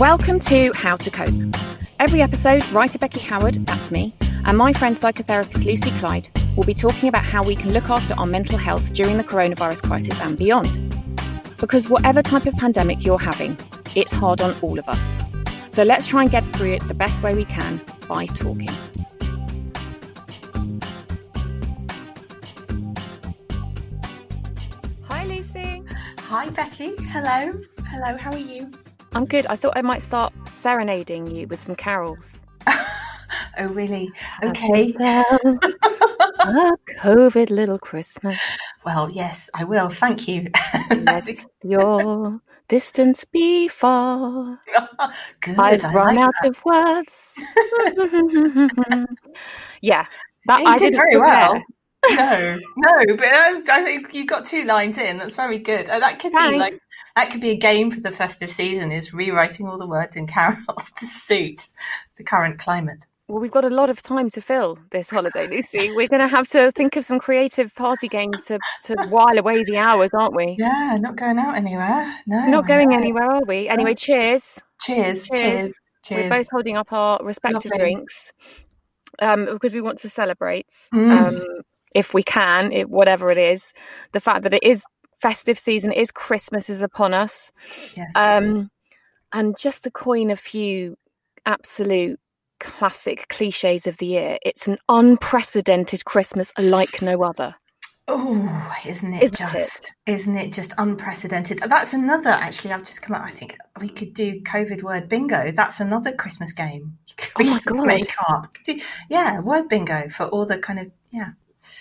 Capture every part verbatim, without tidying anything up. Welcome to How to Cope. Every episode, writer Becky Howard, that's me, and my friend psychotherapist Lucy Clyde will be talking about how we can look after our mental health during the coronavirus crisis and beyond. Because whatever type of pandemic you're having, it's hard on all of us. So let's try and get through it the best way we can by talking. Hi Lucy. Hi Becky. Hello. Hello, how are you? I'm good. I thought I might start serenading you with some carols. Oh, really? Okay. A COVID little Christmas. Well, yes, I will. Thank you. Let your distance be far. Good. I've I run like out that. of words. Yeah. That, you I did very well. There. no, no, but was, I think you got two lines in. That's very good. Oh, that could Thanks. be like that could be a game for the festive season. Is rewriting all the words in carols to suit the current climate. Well, we've got a lot of time to fill this holiday, Lucy. We're going to have to think of some creative party games to to while away the hours, aren't we? Yeah, not going out anywhere. No, not going no. anywhere, are we? Anyway, cheers. Cheers. Cheers. Cheers. Cheers. We're both holding up our respective Lovely. drinks um, because we want to celebrate. Mm. Um, if we can, it, whatever it is, the fact that it is festive season, it is Christmas is upon us. Yes. Um, and just to coin a few absolute classic cliches of the year, it's an unprecedented Christmas like no other. Oh, isn't it isn't just, it? isn't it just unprecedented? That's another, actually, I've just come up, I think we could do COVID word bingo. That's another Christmas game. You could, oh my God. Make up. Do, yeah, word bingo for all the kind of, yeah.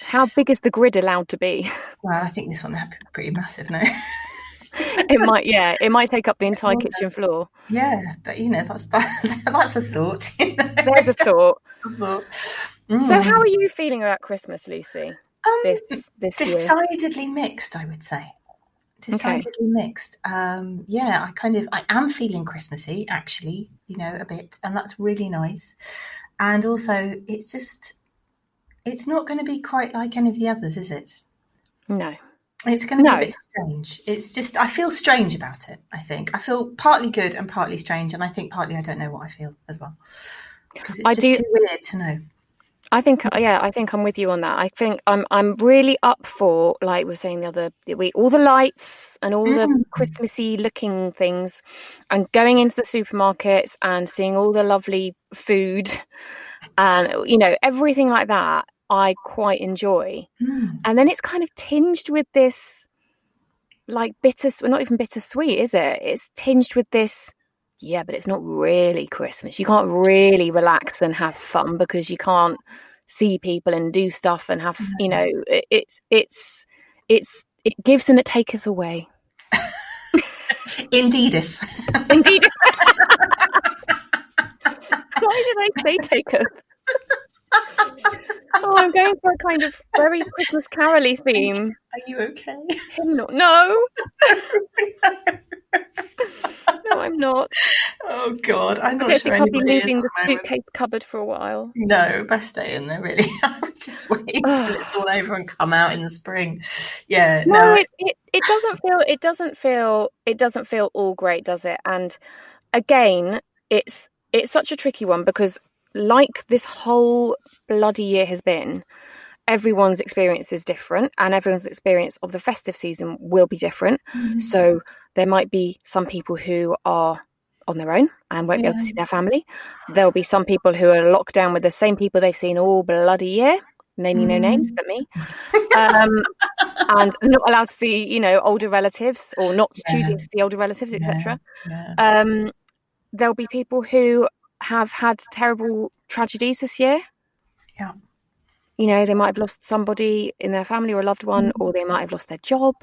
How big is the grid allowed to be? Well, I think this one happened pretty massive, no? It might, yeah. It might take up the entire kitchen floor. Yeah, but, you know, that's that, that's a thought. You know? There's a thought. a thought. Mm. So how are you feeling about Christmas, Lucy? Um, this, this decidedly year? mixed, I would say. Decidedly okay. mixed. Um, yeah, I kind of, I am feeling Christmassy, actually, you know, a bit. And that's really nice. And also, it's just... It's not going to be quite like any of the others, is it? No. It's going to no. be a bit strange. It's just, I feel strange about it, I think. I feel partly good and partly strange, and I think partly I don't know what I feel as well. Because it's I just do... too weird to know. I think, yeah, I think I'm with you on that. I think I'm I'm really up for, like we were saying the other week, all the lights and all mm. the Christmassy looking things and going into the supermarkets and seeing all the lovely food and, you know, everything like that I quite enjoy. Mm. And then it's kind of tinged with this, like, bitters, well, not even bittersweet, is it? It's tinged with this. Yeah, but it's not really Christmas. You can't really relax and have fun because you can't see people and do stuff and have, you know, it, it's, it's, it's, it gives and it taketh away. Indeed, if. Indeed. Why did I say taketh? Oh, I'm going for a kind of very Christmas Carol-y theme. Are you okay? I'm not. No. No, I'm not. Oh God, I'm not I don't sure. Think I'll be leaving the, the suitcase cupboard for a while. No, best stay in there. Really, I would just wait until it's all over and come out in the spring. Yeah. No, no. It, it it doesn't feel it doesn't feel it doesn't feel all great, does it? And again, it's it's such a tricky one because, like this whole bloody year has been, everyone's experience is different and everyone's experience of the festive season will be different. Mm-hmm. So there might be some people who are on their own and won't yeah. be able to see their family. There'll be some people who are locked down with the same people they've seen all bloody year. Name me mm. no names, but me. Um, and not allowed to see, you know, older relatives or not yeah. choosing to see older relatives, et cetera. Yeah. Yeah. Um, there'll be people who have had terrible tragedies this year. Yeah. You know, they might have lost somebody in their family or a loved one, mm. or they might have lost their job.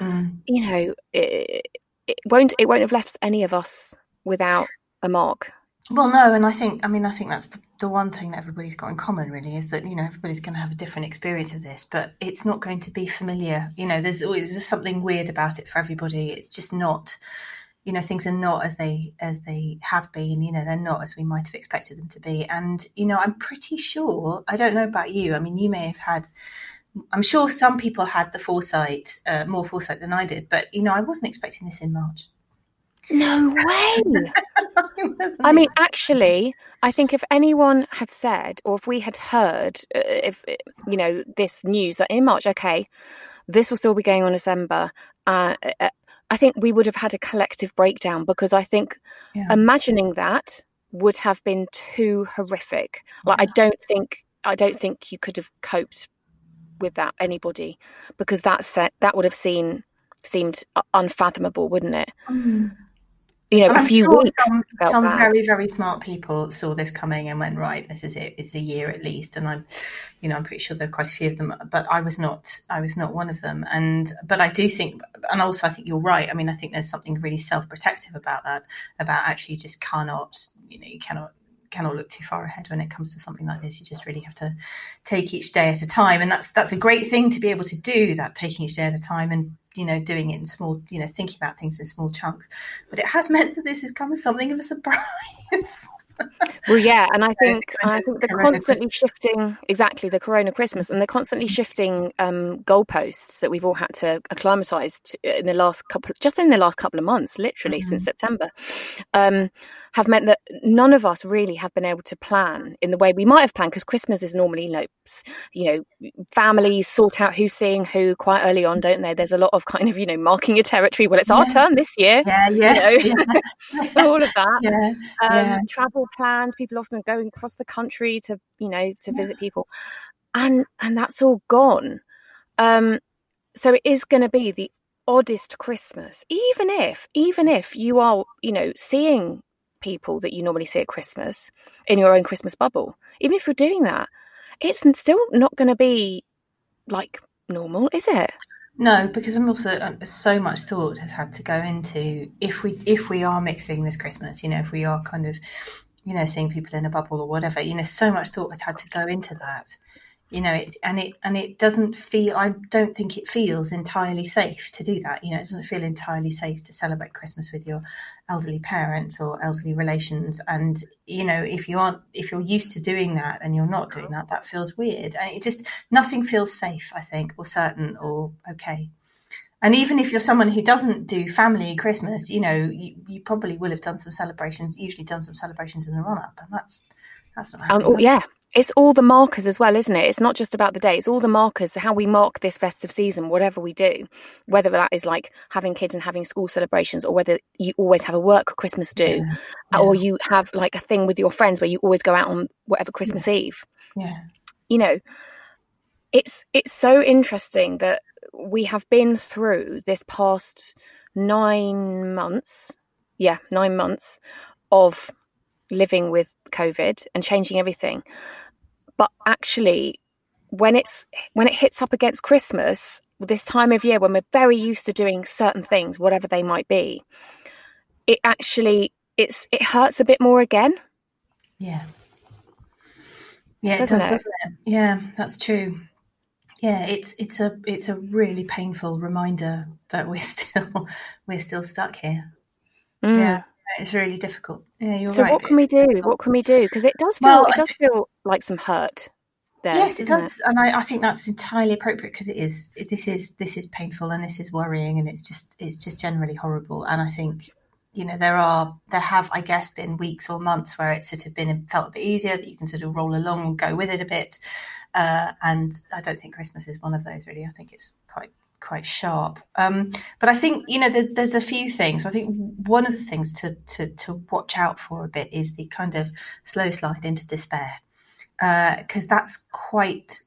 Mm. You know, it, it won't it won't have left any of us without a mark. Well, no, and I think, I mean, I think that's the, the one thing that everybody's got in common, really, is that, you know, everybody's going to have a different experience of this, but it's not going to be familiar. You know, there's always there's something weird about it for everybody. It's just not, you know, things are not as they as they have been, you know, they're not as we might have expected them to be. And, you know, I'm pretty sure, I don't know about you, I mean, you may have had, I'm sure some people had the foresight, uh, more foresight than I did, but, you know, I wasn't expecting this in March. No way. I mean, actually, I think if anyone had said, or if we had heard, uh, if, you know, this news that in March, okay, this will still be going on December, uh, uh, I think we would have had a collective breakdown, because I think yeah. imagining that would have been too horrific. Like, yeah. I don't think, I don't think you could have coped with that, anybody, because that set, that would have seen, seemed unfathomable, wouldn't it? Mm-hmm. You know, and a I'm few sure weeks. Some, some very, very smart people saw this coming and went, right, this is it. It's a year at least. And I'm, you know, I'm pretty sure there are quite a few of them, but I was not, I was not one of them. And, but I do think, and also I think you're right. I mean, I think there's something really self-protective about that, about actually you just cannot, you know, you cannot, cannot look too far ahead when it comes to something like this. You just really have to take each day at a time. And that's, that's a great thing to be able to do, that taking each day at a time and, you know, doing it in small, you know, thinking about things in small chunks. But it has meant that this has come as something of a surprise. Well, yeah, and I think so I think they're constantly Christmas. shifting, exactly, the Corona Christmas, and they're constantly shifting um, goalposts that we've all had to acclimatise to in the last couple, just in the last couple of months, literally mm-hmm. since September, um, have meant that none of us really have been able to plan in the way we might have planned, because Christmas is normally, like, you know, families sort out who's seeing who quite early on, don't they? There's a lot of kind of, you know, marking your territory. Well, it's yeah. our turn this year. Yeah, yeah, you know? yeah. All of that. Yeah, um, yeah. Travel plans, people often going across the country to, you know, to yeah. visit people, and and that's all gone. Um so it is going to be the oddest Christmas, even if even if you are, you know, seeing people that you normally see at Christmas in your own Christmas bubble. Even if you're doing that, it's still not going to be like normal, is it? No, because I'm also, so much thought has had to go into if we if we are mixing this Christmas, you know, if we are kind of, you know, seeing people in a bubble or whatever, you know, so much thought has had to go into that, you know, it, and it and it doesn't feel, I don't think it feels entirely safe to do that. You know, it doesn't feel entirely safe to celebrate Christmas with your elderly parents or elderly relations. And, you know, if you aren't, if you're used to doing that and you're not doing that, that feels weird. And it just, nothing feels safe, I think, or certain or okay. And even if you're someone who doesn't do family Christmas, you know, you, you probably will have done some celebrations, usually done some celebrations in the run-up. And that's that's not happening. Um, yeah, it's all the markers as well, isn't it? It's not just about the day. It's all the markers, how we mark this festive season, whatever we do, whether that is like having kids and having school celebrations, or whether you always have a work Christmas do, yeah. Yeah. or you have like a thing with your friends where you always go out on whatever Christmas yeah. Eve. Yeah, you know, it's it's so interesting that we have been through this past nine months, yeah, nine months of living with COVID and changing everything. But actually, when it's when it hits up against Christmas, this time of year when we're very used to doing certain things, whatever they might be, it actually it's it hurts a bit more again. Yeah, yeah, doesn't it does, it? Doesn't it? Yeah, that's true. Yeah, it's it's a it's a really painful reminder that we're still we're still stuck here. Mm. Yeah, it's really difficult. Yeah, you're so right. So what can we do? What can we do? Because it does feel well, it does feel like some hurt there. Yes, it does, it? and I, I think that's entirely appropriate, because it is this is this is painful and this is worrying, and it's just it's just generally horrible. And I think, you know, there are, there have, I guess, been weeks or months where it's sort of been felt a bit easier, that you can sort of roll along and go with it a bit. Uh, and I don't think Christmas is one of those, really. I think it's quite, quite sharp. Um, but I think, you know, there's, there's a few things. I think one of the things to, to, to watch out for a bit is the kind of slow slide into despair. Uh, 'cause that's quite,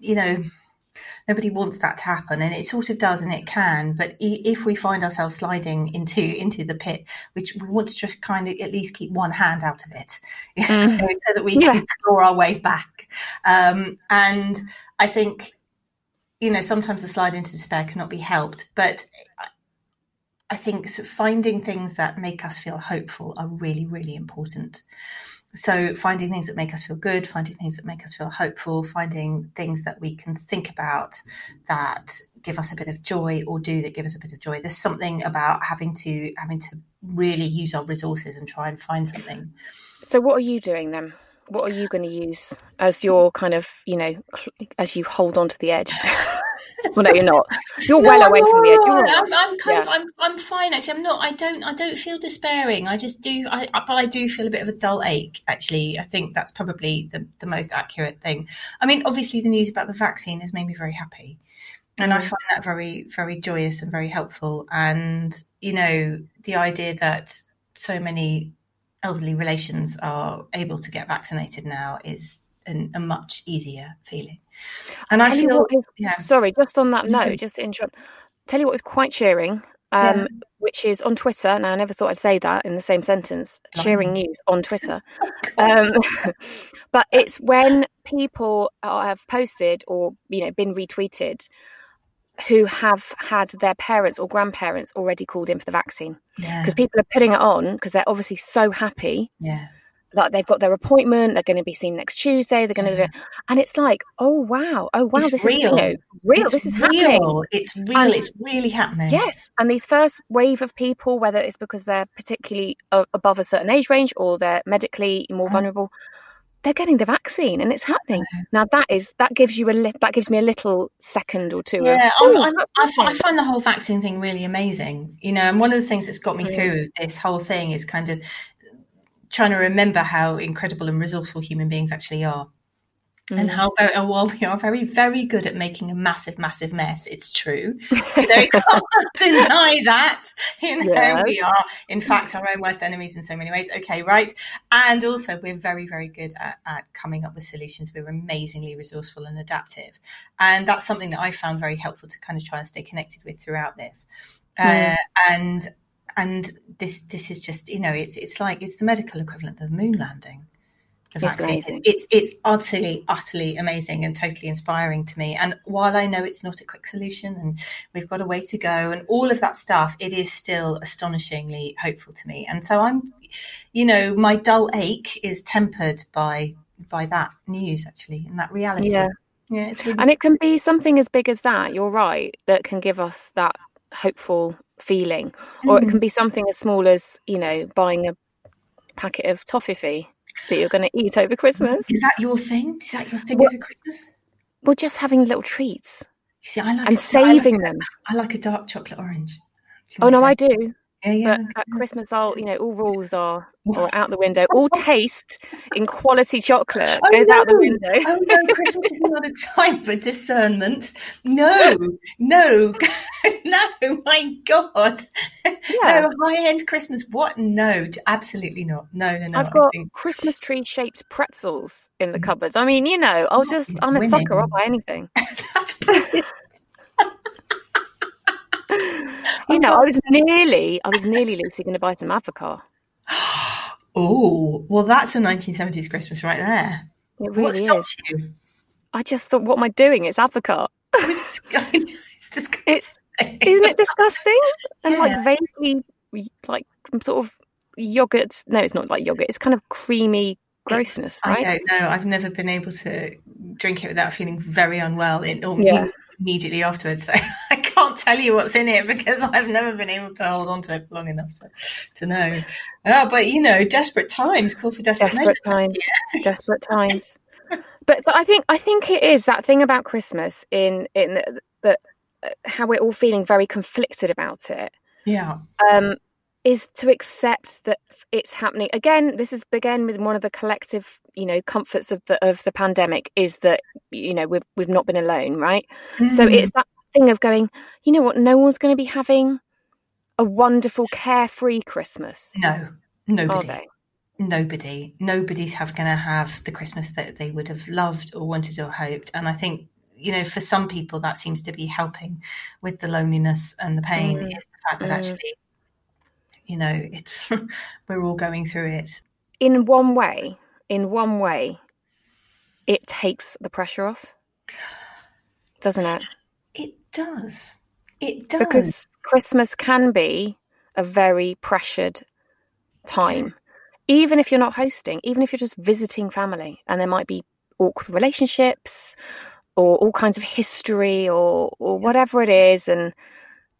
you know, nobody wants that to happen, and it sort of does, and it can. But if we find ourselves sliding into into the pit, which we want to just kind of at least keep one hand out of it, mm. so that we yeah. can claw our way back. Um, and I think, you know, sometimes the slide into despair cannot be helped, but I think sort of finding things that make us feel hopeful are really, really important. So finding things that make us feel good, finding things that make us feel hopeful, finding things that we can think about that give us a bit of joy, or do that give us a bit of joy. There's something about having to having to really use our resources and try and find something. So what are you doing then? What are you going to use as your kind of, you know, as you hold on to the edge? Well, no, you're not. You're no, well away from the edge. You're I'm, I'm kind yeah. of, I'm, I'm fine actually. I'm not. I don't. I don't feel despairing. I just do. I, but I do feel a bit of a dull ache. Actually, I think that's probably the, the most accurate thing. I mean, obviously, the news about the vaccine has made me very happy, and mm. I find that very, very joyous and very helpful. And you know, the idea that so many elderly relations are able to get vaccinated now is an, a much easier feeling. And I, I feel is, yeah. sorry, just on that note, just to interrupt, tell you what was quite cheering, um, yeah. which is on Twitter. Now, I never thought I'd say that in the same sentence, cheering news on Twitter. um, but it's when people are, have posted or, you know, been retweeted who have had their parents or grandparents already called in for the vaccine. Because yeah. people are putting it on because they're obviously so happy. Yeah. Like they've got their appointment, they're going to be seen next Tuesday, they're going to do it. And it's like, oh, wow, oh, wow, it's this real. Is you know, real, it's this is real. Happening. It's real, and it's really happening. Yes, and these first wave of people, whether it's because they're particularly uh, above a certain age range or they're medically more oh. vulnerable, they're getting the vaccine and it's happening. Oh. Now that is, that gives you a li- that gives me a little second or two. Yeah, of, oh, I'm, I'm, I, I find the whole vaccine thing really amazing, you know, and one of the things that's got me yeah. through this whole thing is kind of trying to remember how incredible and resourceful human beings actually are, mm. and how very, while we are very, very good at making a massive, massive mess, it's true. You know, you can't deny that. You know, yes. we are, in fact, our own worst enemies in so many ways. Okay, right. And also we're very, very good at, at coming up with solutions. We're amazingly resourceful and adaptive. And that's something that I found very helpful to kind of try and stay connected with throughout this. Mm. Uh, and And this this is just, you know, it's it's like it's the medical equivalent of the moon landing. The vaccine. It's, it's it's utterly, utterly amazing and totally inspiring to me. And while I know it's not a quick solution and we've got a way to go and all of that stuff, it is still astonishingly hopeful to me. And so I'm, you know, my dull ache is tempered by by that news, actually, and that reality. Yeah, yeah it's really- And it can be something as big as that, you're right, that can give us that hopeful feeling, or it can be something as small as, you know, buying a packet of toffee that you're going to eat over Christmas. Is that your thing? Is that your thing well, over Christmas? Well, just having little treats. You see, I like and a, saving I like, them. I like a dark chocolate orange. Oh no, I do. Yeah, yeah. But at Christmas, I'll, you know, all rules are or out the window. All taste in quality chocolate oh, goes no. out the window. Oh no, Christmas is not a time for discernment. No, no, no, my God. Yeah. No, high-end Christmas, what? No, absolutely not. No, no, no. I've got Christmas tree-shaped pretzels in the cupboards. I mean, you know, I'll just, it's I'm winning. A sucker, I'll buy anything. That's brilliant. You know, I was nearly, I was nearly, Lucy, going to buy some avocado. Oh, well, that's a nineteen seventies Christmas right there. It really what stopped is. You? I just thought, what am I doing? It's avocado. It was, it's disgusting. It's, isn't it disgusting? And yeah. like vaguely, like sort of yogurt. No, it's not like yogurt. It's kind of creamy grossness, right? I don't know. I've never been able to drink it without feeling very unwell. It or yeah. immediately afterwards. So I can't tell you what's in it because I've never been able to hold on to it long enough to, to know. Oh, but you know, desperate times call for desperate, desperate times. Yeah. Desperate times. But, but I think I think it is that thing about Christmas in in that how we're all feeling very conflicted about it. Yeah. Um. is to accept that it's happening. Again, this is again with one of the collective, you know, comforts of the of the pandemic is that, you know, we've we've not been alone, right? Mm-hmm. So it's that thing of going, you know what, no one's going to be having a wonderful, carefree Christmas. No, nobody. Are they? Nobody. Nobody's have, going to have the Christmas that they would have loved or wanted or hoped. And I think, you know, for some people that seems to be helping with the loneliness and the pain mm. is the fact that mm. actually, you know, it's we're all going through it. In one way, in one way, it takes the pressure off, doesn't it? It does. It does. Because Christmas can be a very pressured time, even if you're not hosting, even if you're just visiting family, and there might be awkward relationships or all kinds of history or, or whatever it is, and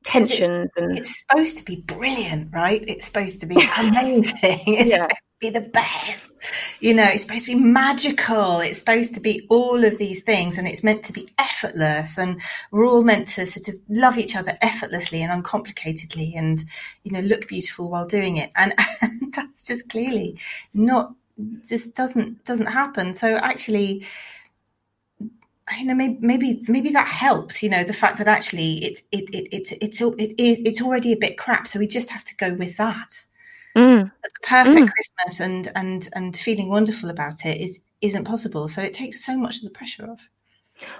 tensions. It's, and... it's supposed to be brilliant, right? It's supposed to be amazing. It's yeah. supposed to be the best. You know, it's supposed to be magical. It's supposed to be all of these things, and it's meant to be effortless, and we're all meant to sort of love each other effortlessly and uncomplicatedly and, you know, look beautiful while doing it. And, and that's just clearly not, just doesn't doesn't happen. So actually... you know, maybe, maybe maybe that helps. You know, the fact that actually it it it it's it's it is it's already a bit crap, so we just have to go with that. Mm. But the perfect mm. Christmas and and and feeling wonderful about it is isn't possible. So it takes so much of the pressure off.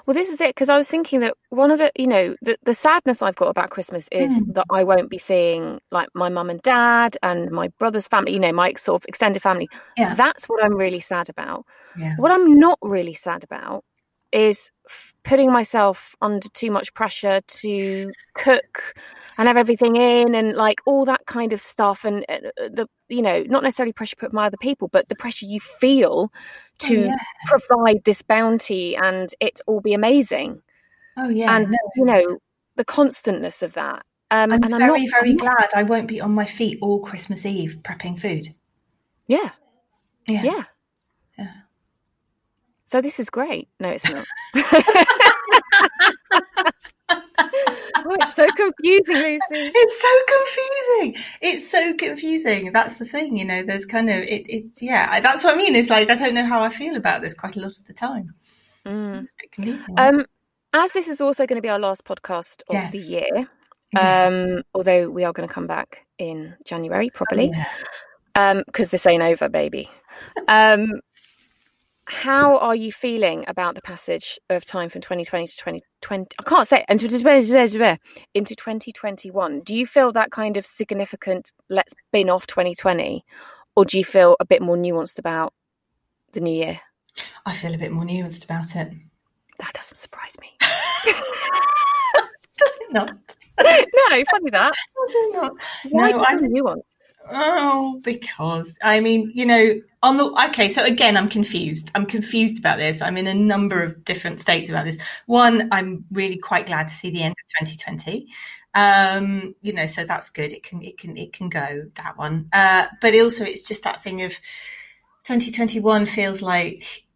Well, this is it, because I was thinking that one of the, you know, the, the sadness I've got about Christmas is mm. that I won't be seeing like my mum and dad and my brother's family, you know, my sort of extended family. Yeah. That's what I'm really sad about. Yeah. What I'm not really sad about is putting myself under too much pressure to cook and have everything in and like all that kind of stuff, and uh, the, you know, not necessarily pressure put by other people, but the pressure you feel to oh, yeah. provide this bounty and it all be amazing. Oh yeah. And no. you know, the constantness of that. Um, I'm and very, I'm not, very I'm glad I won't be on my feet all Christmas Eve prepping food. Yeah. Yeah. Yeah. yeah. So this is great. No, it's not. Oh, it's so confusing, Lucy. It's so confusing. It's so confusing. That's the thing, you know, there's kind of, it. it yeah, I, that's what I mean. It's like, I don't know how I feel about this quite a lot of the time. Mm. It's a bit confusing. Um, as this is also going to be our last podcast of yes. the year, yeah. um, although we are going to come back in January, probably, because oh, yeah. um, this ain't over, baby. Um How are you feeling about the passage of time from twenty twenty to twenty twenty? I can't say it, into twenty twenty-one. Do you feel that kind of significant, let's bin off twenty twenty, or do you feel a bit more nuanced about the new year? I feel a bit more nuanced about it. That doesn't surprise me. Does it not? No, funny that. Does it not? Why no, I'm nuanced. Oh, because I mean, you know, on the okay, so again, I'm confused. I'm confused about this. I'm in a number of different states about this. One, I'm really quite glad to see the end of twenty twenty. Um, you know, so that's good. It can, it can, it can go that one. Uh, but also, it's just that thing of twenty twenty-one feels like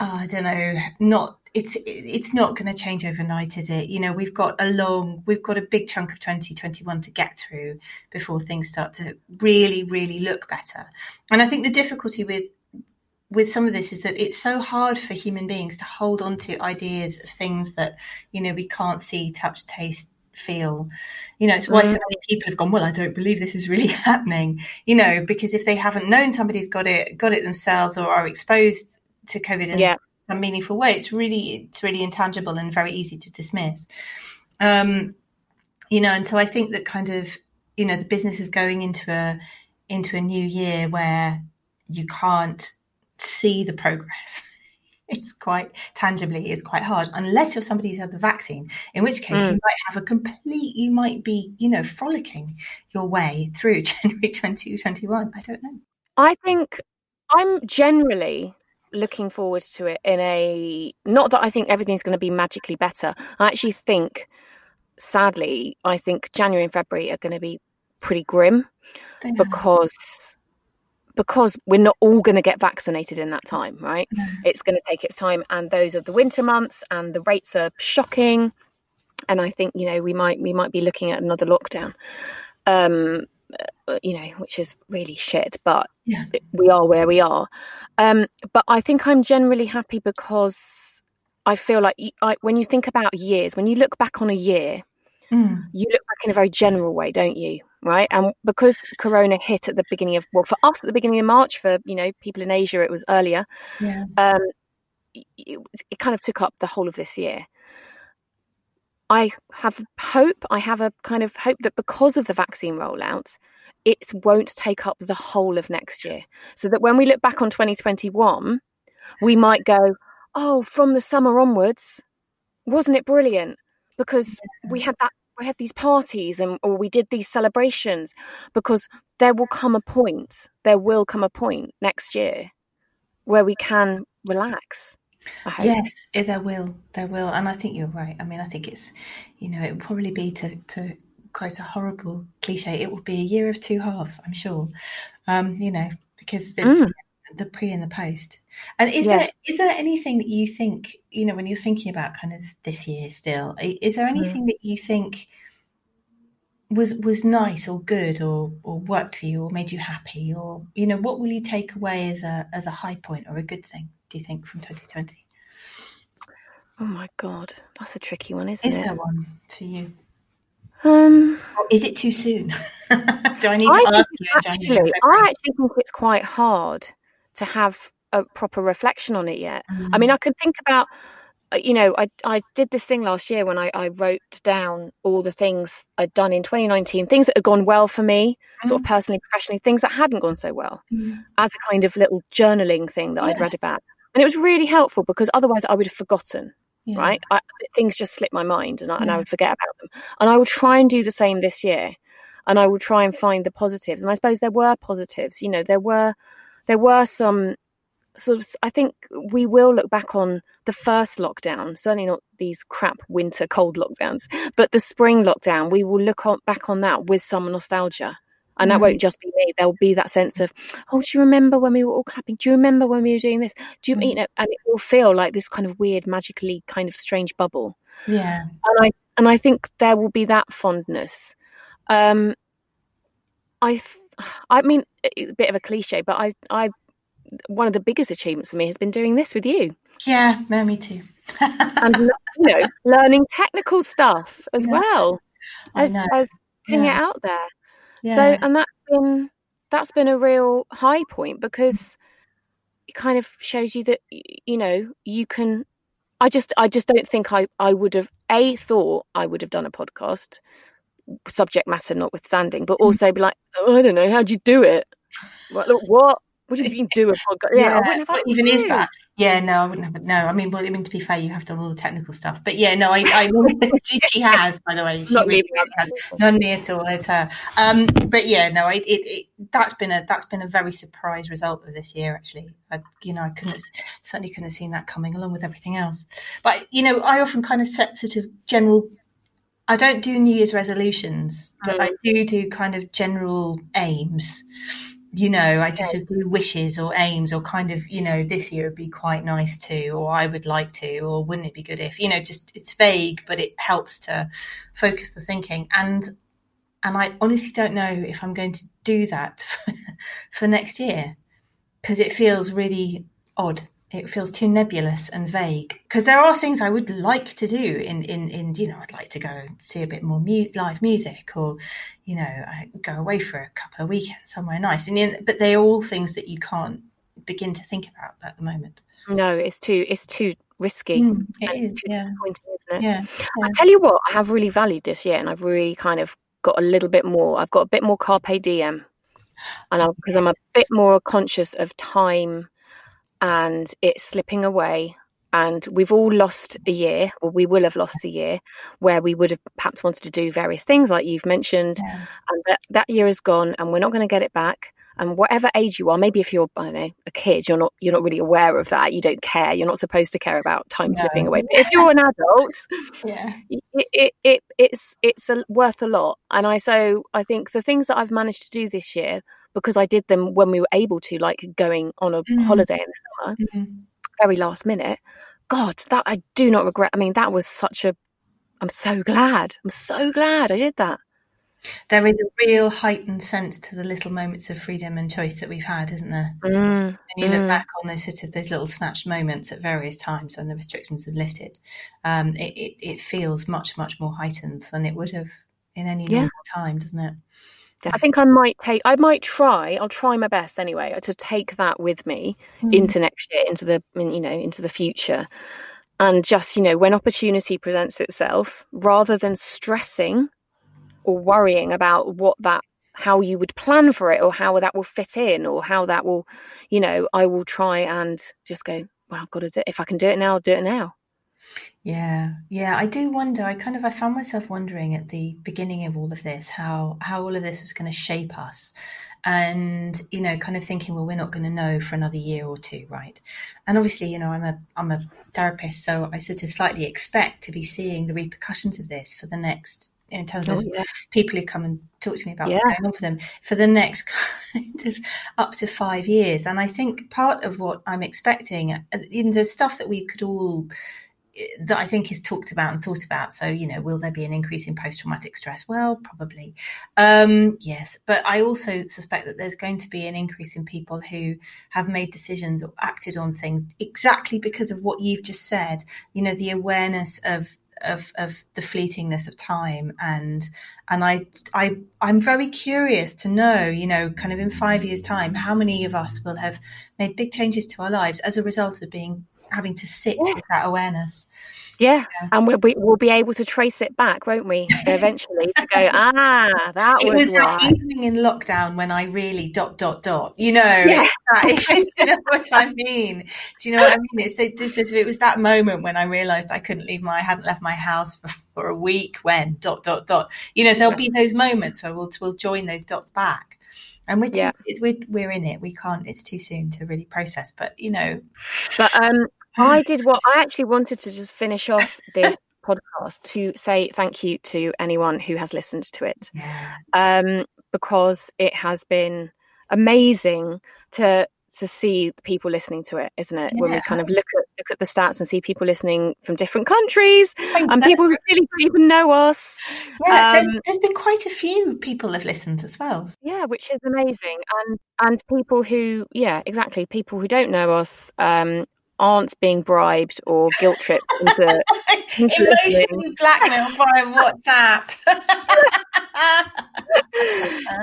oh, I don't know, not. It's it's not going to change overnight, is it? You know, we've got a long, we've got a big chunk of twenty twenty-one to get through before things start to really, really look better. And I think the difficulty with with some of this is that it's so hard for human beings to hold on to ideas of things that, you know, we can't see, touch, taste, feel. You know, it's why so many people have gone, well, I don't believe this is really happening. You know, because if they haven't known somebody's got it, got it themselves, or are exposed to COVID and yeah. a meaningful way, it's really it's really intangible and very easy to dismiss, um you know. And so I think that kind of, you know, the business of going into a into a new year where you can't see the progress it's quite tangibly it's quite hard, unless you're somebody who's had the vaccine, in which case mm. you might have a complete you might be you know frolicking your way through January twenty twenty-one. I don't know. I think I'm generally looking forward to it in a, not that I think everything's going to be magically better. I actually think, sadly, I think January and February are going to be pretty grim yeah. because because we're not all going to get vaccinated in that time, right? Yeah. It's going to take its time, and those are the winter months, and the rates are shocking. And I think, you know, we might we might be looking at another lockdown. Um, you know, which is really shit, but yeah. we are where we are. Um, but I think I'm generally happy because I feel like you, I, when you think about years, when you look back on a year, mm. you look back in a very general way, don't you? Right. And because Corona hit at the beginning of, well, for us at the beginning of March, for, you know, people in Asia, it was earlier. Yeah. Um, it, it kind of took up the whole of this year. I have hope, I have a kind of hope that because of the vaccine rollout, it won't take up the whole of next year. So that when we look back on twenty twenty-one, we might go, oh, from the summer onwards, wasn't it brilliant? Because we had that, we had these parties and or we did these celebrations, because there will come a point, there will come a point next year where we can relax. Yes, there will, there will. And I think you're right. I mean, I think it's, you know, it would probably be, to, to quote a horrible cliche, it would be a year of two halves, I'm sure, um, you know, because the, mm. the pre and the post. And is yeah. there is there anything that you think, you know, when you're thinking about kind of this year still, is there anything mm. that you think was was nice or good or or worked for you or made you happy, or, you know, what will you take away as a as a high point or a good thing, do you think, from twenty twenty? Oh my God, that's a tricky one, isn't it? Is there one for you? Um, or is it too soon? Do I need I to ask you? Actually, I actually think it's quite hard to have a proper reflection on it yet. Mm. I mean, I could think about, you know, I I did this thing last year when I, I wrote down all the things I'd done in twenty nineteen, things that had gone well for me, mm. sort of personally, professionally, things that hadn't gone so well, mm. as a kind of little journaling thing that yeah. I'd read about. And it was really helpful because otherwise I would have forgotten, yeah. right? I, things just slipped my mind and I, yeah. and I would forget about them. And I will try and do the same this year, and I will try and find the positives. And I suppose there were positives, you know, there were there were some... sort of, I think we will look back on the first lockdown, certainly not these crap winter cold lockdowns, but the spring lockdown, we will look on, back on that with some nostalgia. And that mm. won't just be me. There'll be that sense of, oh, do you remember when we were all clapping? Do you remember when we were doing this? Do you, mm. you know, and it will feel like this kind of weird, magically kind of strange bubble. Yeah. And I, and I think there will be that fondness. Um, I, I mean, a bit of a cliche, but I, I, one of the biggest achievements for me has been doing this with you. Yeah, no, me too. And, you know, learning technical stuff as yeah. well as, as putting yeah. it out there. Yeah. So, and that's been, that's been a real high point, because it kind of shows you that, you know, you can, I just, I just don't think I, I would have a thought I would have done a podcast, subject matter notwithstanding, but also be like, oh, I don't know, how'd you do it? What? Look, what? Would you even do a podcast? Yeah, yeah. I wouldn't have what even do. Is that? Yeah, no, I wouldn't have. No, I mean, well, I mean, to be fair, you have done all the technical stuff, but yeah, no, I, I she has, by the way, she not really me. Has, none me at all. It's her. Um, but yeah, no, I, it, it that's been a that's been a very surprise result of this year. Actually, I, you know, I couldn't certainly couldn't have seen that coming, along with everything else. But you know, I often kind of set sort of general. I don't do New Year's resolutions, but mm. I do do kind of general aims. You know, I just yeah. do wishes or aims or kind of, you know, this year would be quite nice to, or I would like to, or wouldn't it be good if, you know, just it's vague, but it helps to focus the thinking. And and I honestly don't know if I'm going to do that for, for next year, because it feels really odd. It feels too nebulous and vague, because there are things I would like to do in, in, in, you know, I'd like to go and see a bit more mu- live music, or, you know, I go away for a couple of weekends somewhere nice. And in, but they're all things that you can't begin to think about at the moment. No, it's too, it's too risky. Mm, it and is, too yeah. disappointing, isn't it? Yeah, yeah. I tell you what, I have really valued this year, and I've really kind of got a little bit more, I've got a bit more carpe diem, and because yes. I'm a bit more conscious of time. And it's slipping away, and we've all lost a year, or we will have lost a year, where we would have perhaps wanted to do various things like you've mentioned, yeah. and that, that year is gone, and we're not going to get it back. And whatever age you are, maybe if you're, I don't know, a kid, you're not you're not really aware of that. You don't care. You're not supposed to care about time no. slipping away. But if you're an adult, yeah. it, it, it it's it's a, worth a lot. And I so I think the things that I've managed to do this year, because I did them when we were able to, like going on a mm-hmm. holiday in the summer, mm-hmm. very last minute. God, that I do not regret. I mean, that was such a. I'm so glad. I'm so glad I did that. There is a real heightened sense to the little moments of freedom and choice that we've had, isn't there? Mm, and you mm. look back on those sort of those little snatched moments at various times when the restrictions have lifted, um, it, it, it feels much, much more heightened than it would have in any yeah. normal time, doesn't it? I think I might take, I might try, I'll try my best anyway to take that with me mm. into next year, into the, you know, into the future. And just, you know, when opportunity presents itself, rather than stressing or worrying about what that, how you would plan for it or how that will fit in or how that will, you know, I will try and just go, well, I've got to do it. If I can do it now, I'll do it now. Yeah. Yeah. I do wonder, I kind of, I found myself wondering at the beginning of all of this, how, how all of this was going to shape us and, you know, kind of thinking, well, we're not going to know for another year or two. Right. And obviously, you know, I'm a, I'm a therapist, so I sort of slightly expect to be seeing the repercussions of this for the next, in terms oh, of yeah. people who come and talk to me about yeah. what's going on for them for the next kind of up to five years. And I think part of what I'm expecting, you know, the stuff that we could all, that I think is talked about and thought about. So, you know, will there be an increase in post-traumatic stress? Well, probably. Um, yes. But I also suspect that there's going to be an increase in people who have made decisions or acted on things exactly because of what you've just said, you know, the awareness of, of, of the fleetingness of time. And, and I, I, I'm very curious to know, you know, kind of in five years' time, how many of us will have made big changes to our lives as a result of being having to sit yeah. with that awareness. Yeah. yeah. And we'll be, we'll be able to trace it back, won't we? Eventually to go, ah, that it was, was that why. Evening in lockdown when I really dot, dot, dot, you know, yeah. do you know what I mean? Do you know what I mean? It's the, this is, it was that moment when I realized I couldn't leave my, I hadn't left my house for, for a week when dot, dot, dot, you know, there'll be those moments where we'll, we'll join those dots back. And we're, too, yeah. we're we're in it. We can't. It's too soon to really process. But you know, but um, I did what I actually wanted to just finish off this podcast to say thank you to anyone who has listened to it, yeah. um, because it has been amazing to to see the people listening to it, isn't it? Yeah. When we kind of look at look at the stats and see people listening from different countries and um, people who really don't even know us. Yeah, um, there's, there's been quite a few people have listened as well. Yeah, which is amazing. And and people who, yeah, exactly, people who don't know us um, aren't being bribed or guilt tripped into, into emotionally blackmailed by WhatsApp.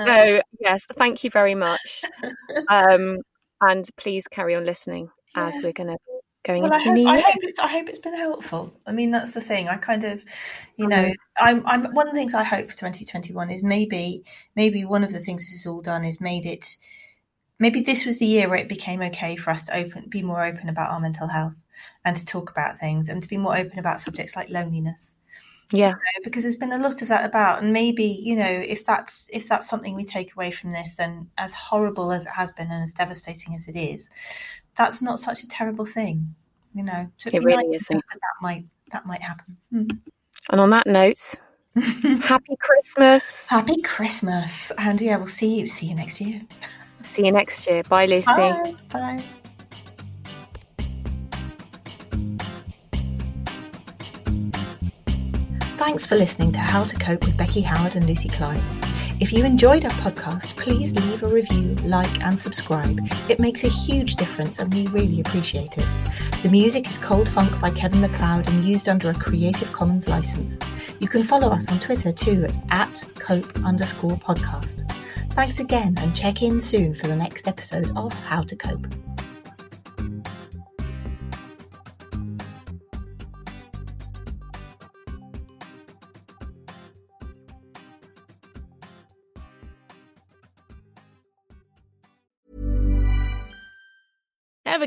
So yes, thank you very much. Um, And please carry on listening yeah. as we're going to going well, into I hope, the new year. I hope, it's, I hope it's been helpful. I mean, that's the thing. I kind of, you know, I'm, I'm one of the things I hope for twenty twenty-one is maybe, maybe one of the things this has all done is made it. Maybe this was the year where it became okay for us to open, be more open about our mental health and to talk about things and to be more open about subjects like loneliness. Yeah, you know, because there's been a lot of that about, and maybe, you know, if that's if that's something we take away from this, then as horrible as it has been and as devastating as it is, that's not such a terrible thing, you know. So it really nice isn't. That, that might that might happen. Mm. And on that note, happy Christmas! Happy Christmas! And yeah, we'll see you. See you next year. See you next year. Bye, Lucy. Bye. Bye. Thanks for listening to How to Cope with Becky Howard and Lucy Clyde. If you enjoyed our podcast, please leave a review, like and subscribe. It makes a huge difference and we really appreciate it. The music is Cold Funk by Kevin MacLeod and used under a Creative Commons license. You can follow us on Twitter too at cope underscore podcast. Thanks again and check in soon for the next episode of How to Cope. Ever